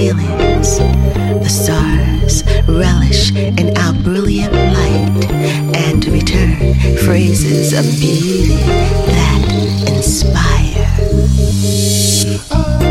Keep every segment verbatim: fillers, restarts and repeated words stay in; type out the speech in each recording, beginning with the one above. feelings. The stars relish in our brilliant light and return phrases of beauty that inspire. Oh.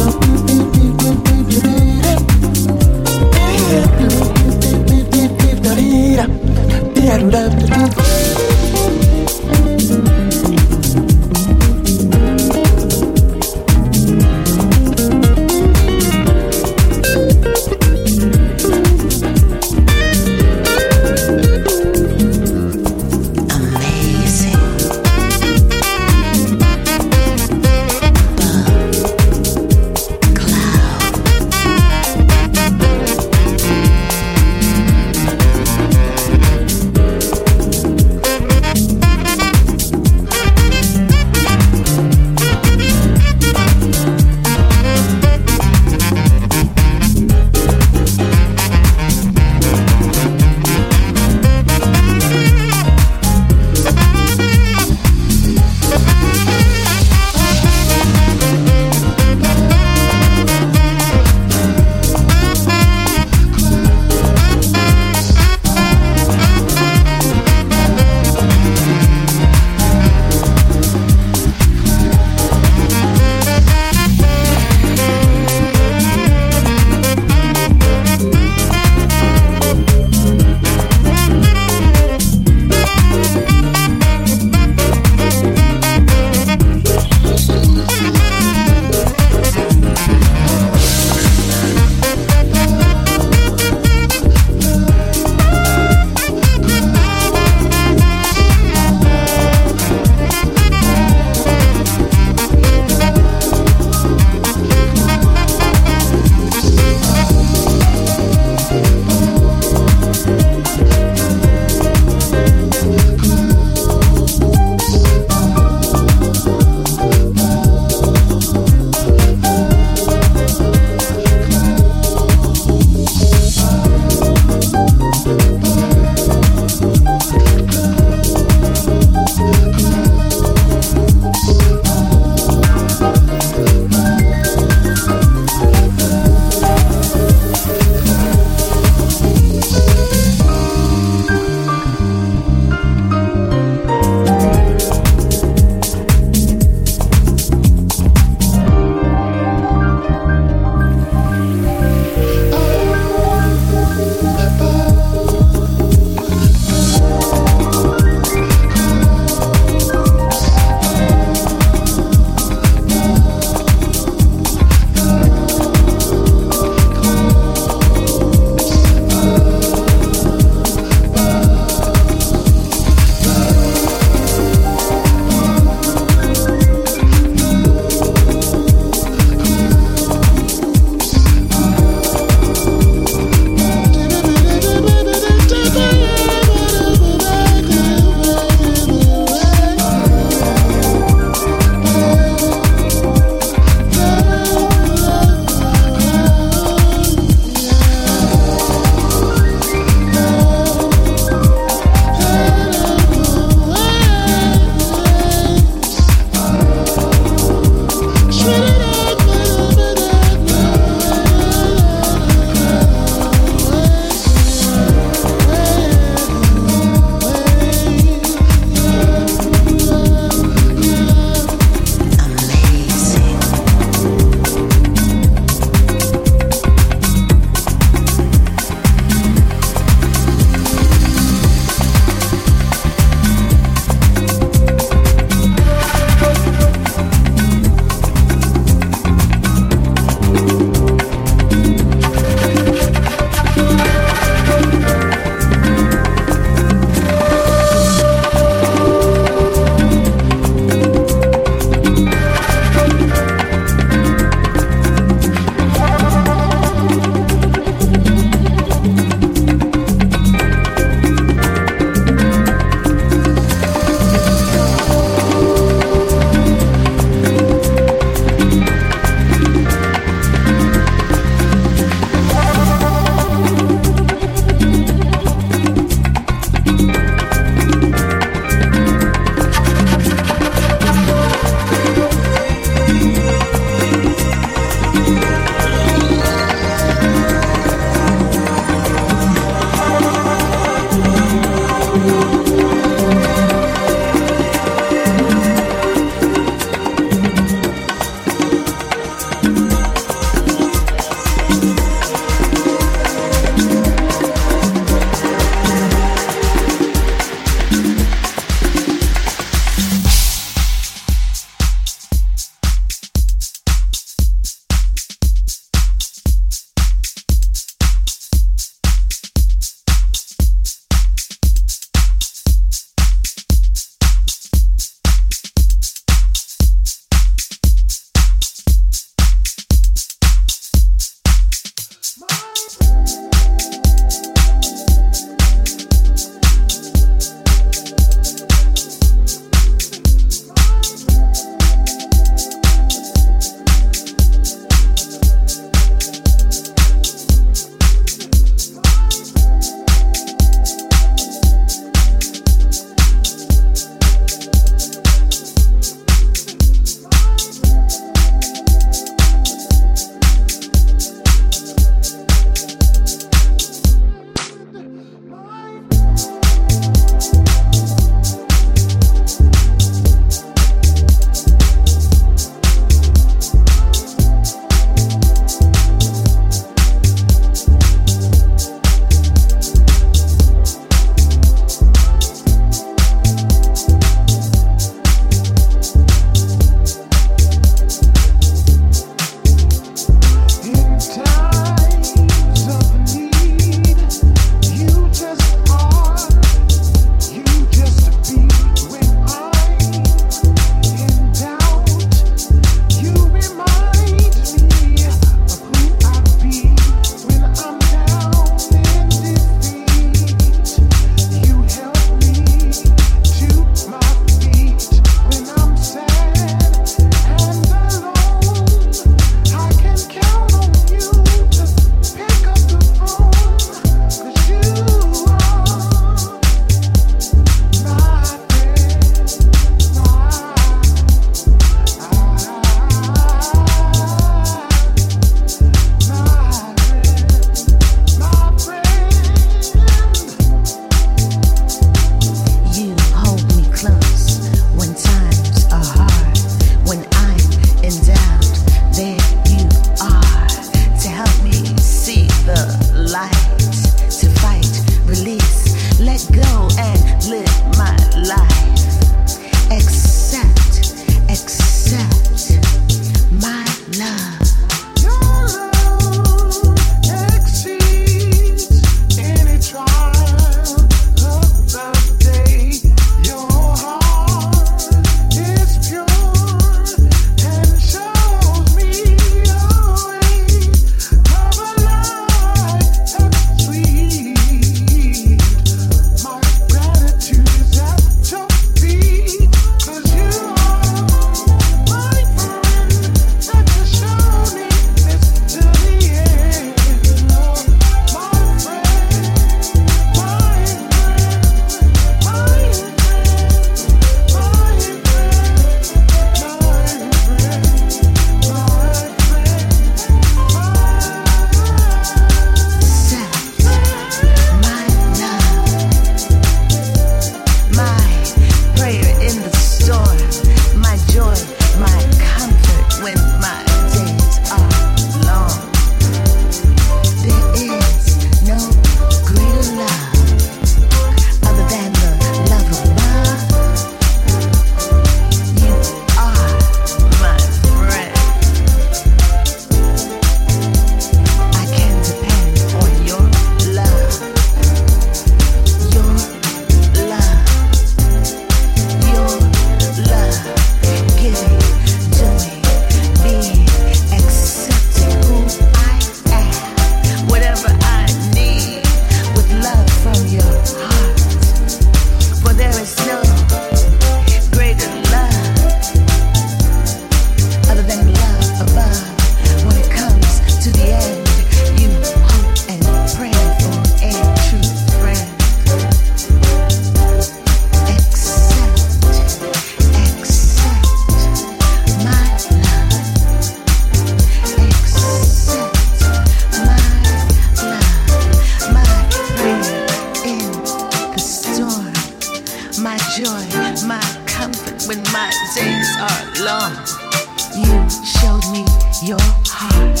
you showed me your heart,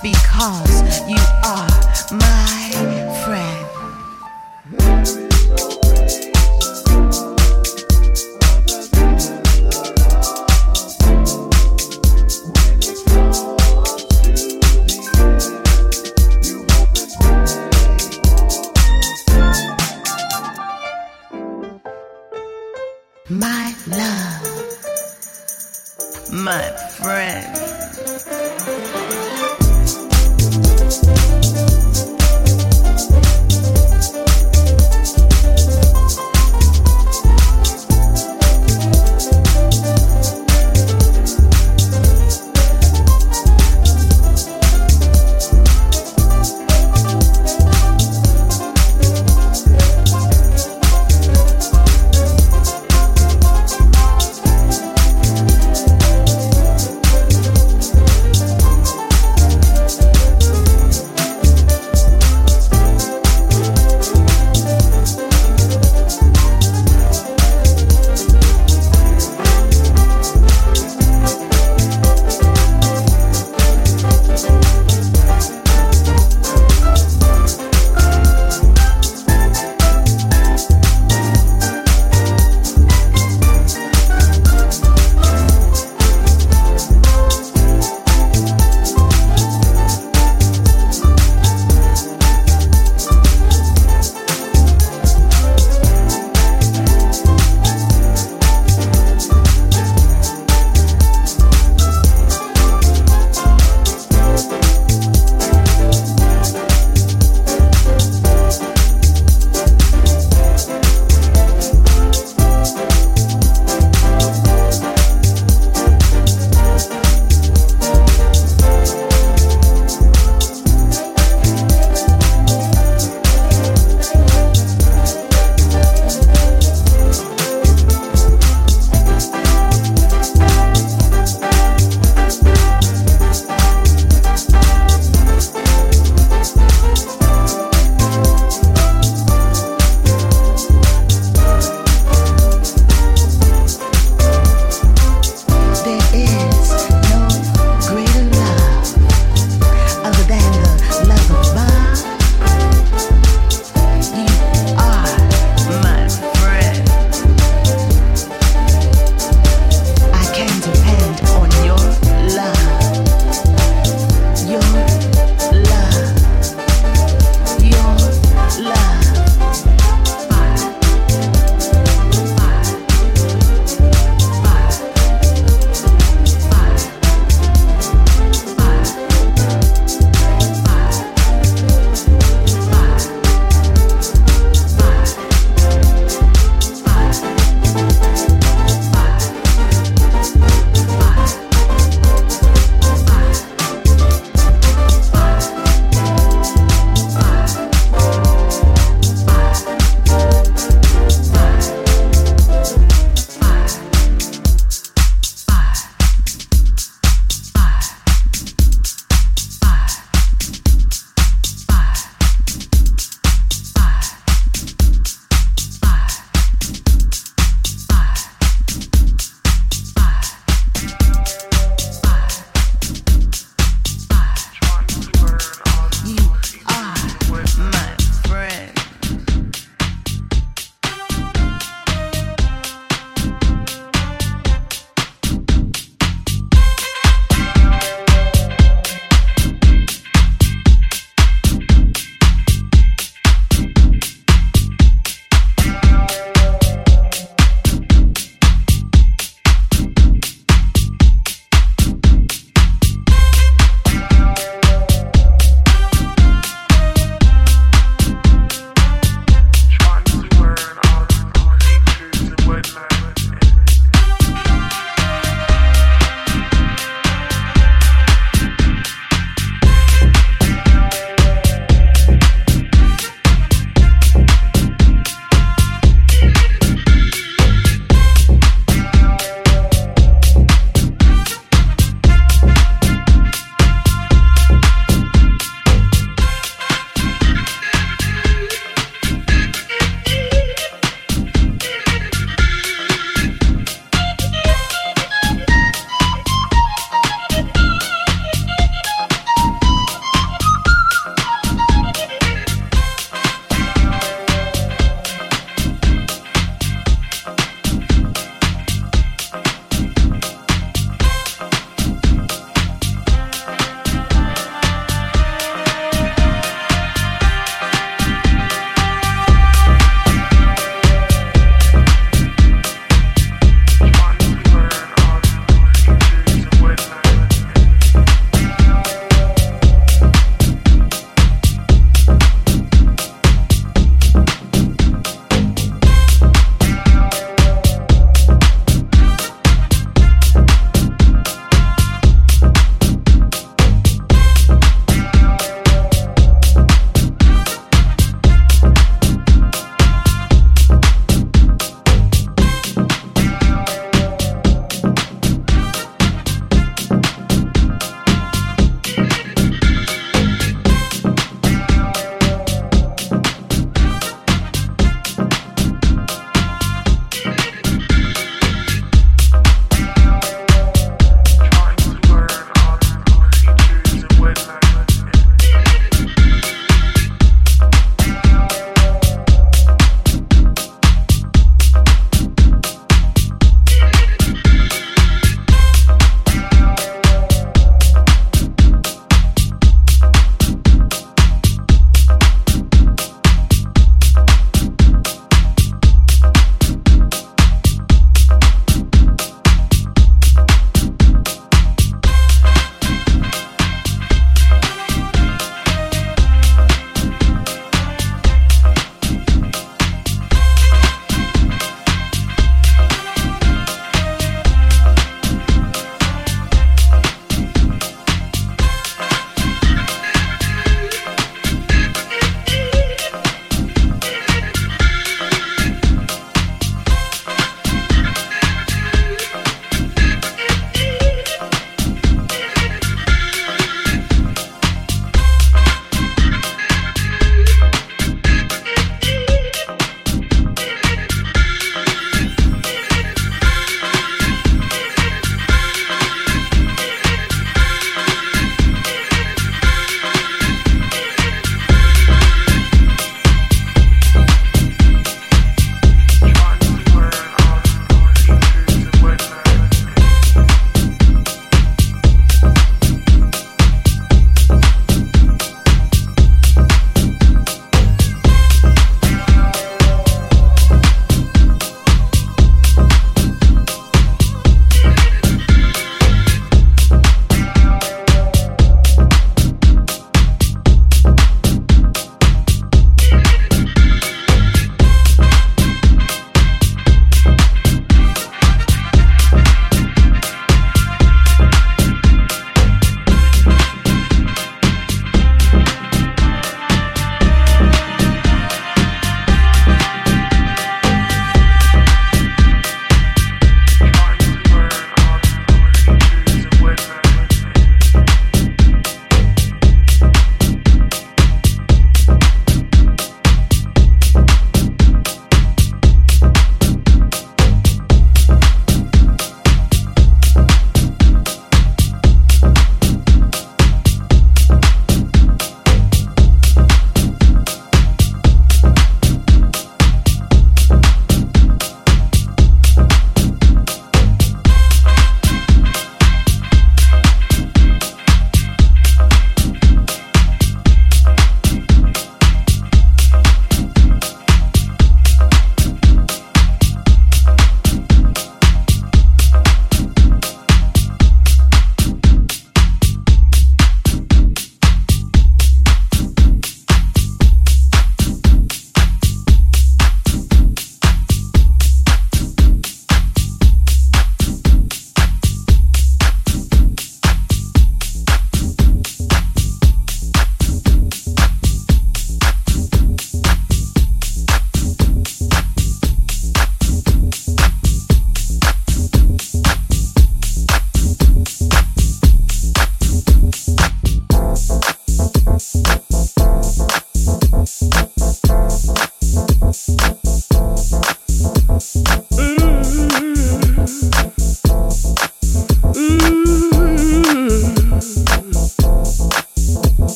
because you are my friend. My love, my friend.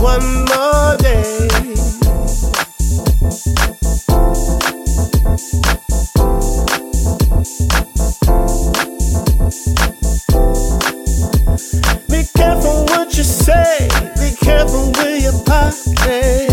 one more day. Be careful what you say, be careful with your pocket.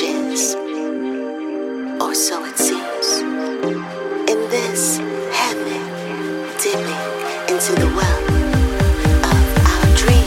chance, or so it seems. In this heaven, dimming into the well of our dreams.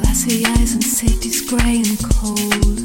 Glassy eyes and cities grey and cold.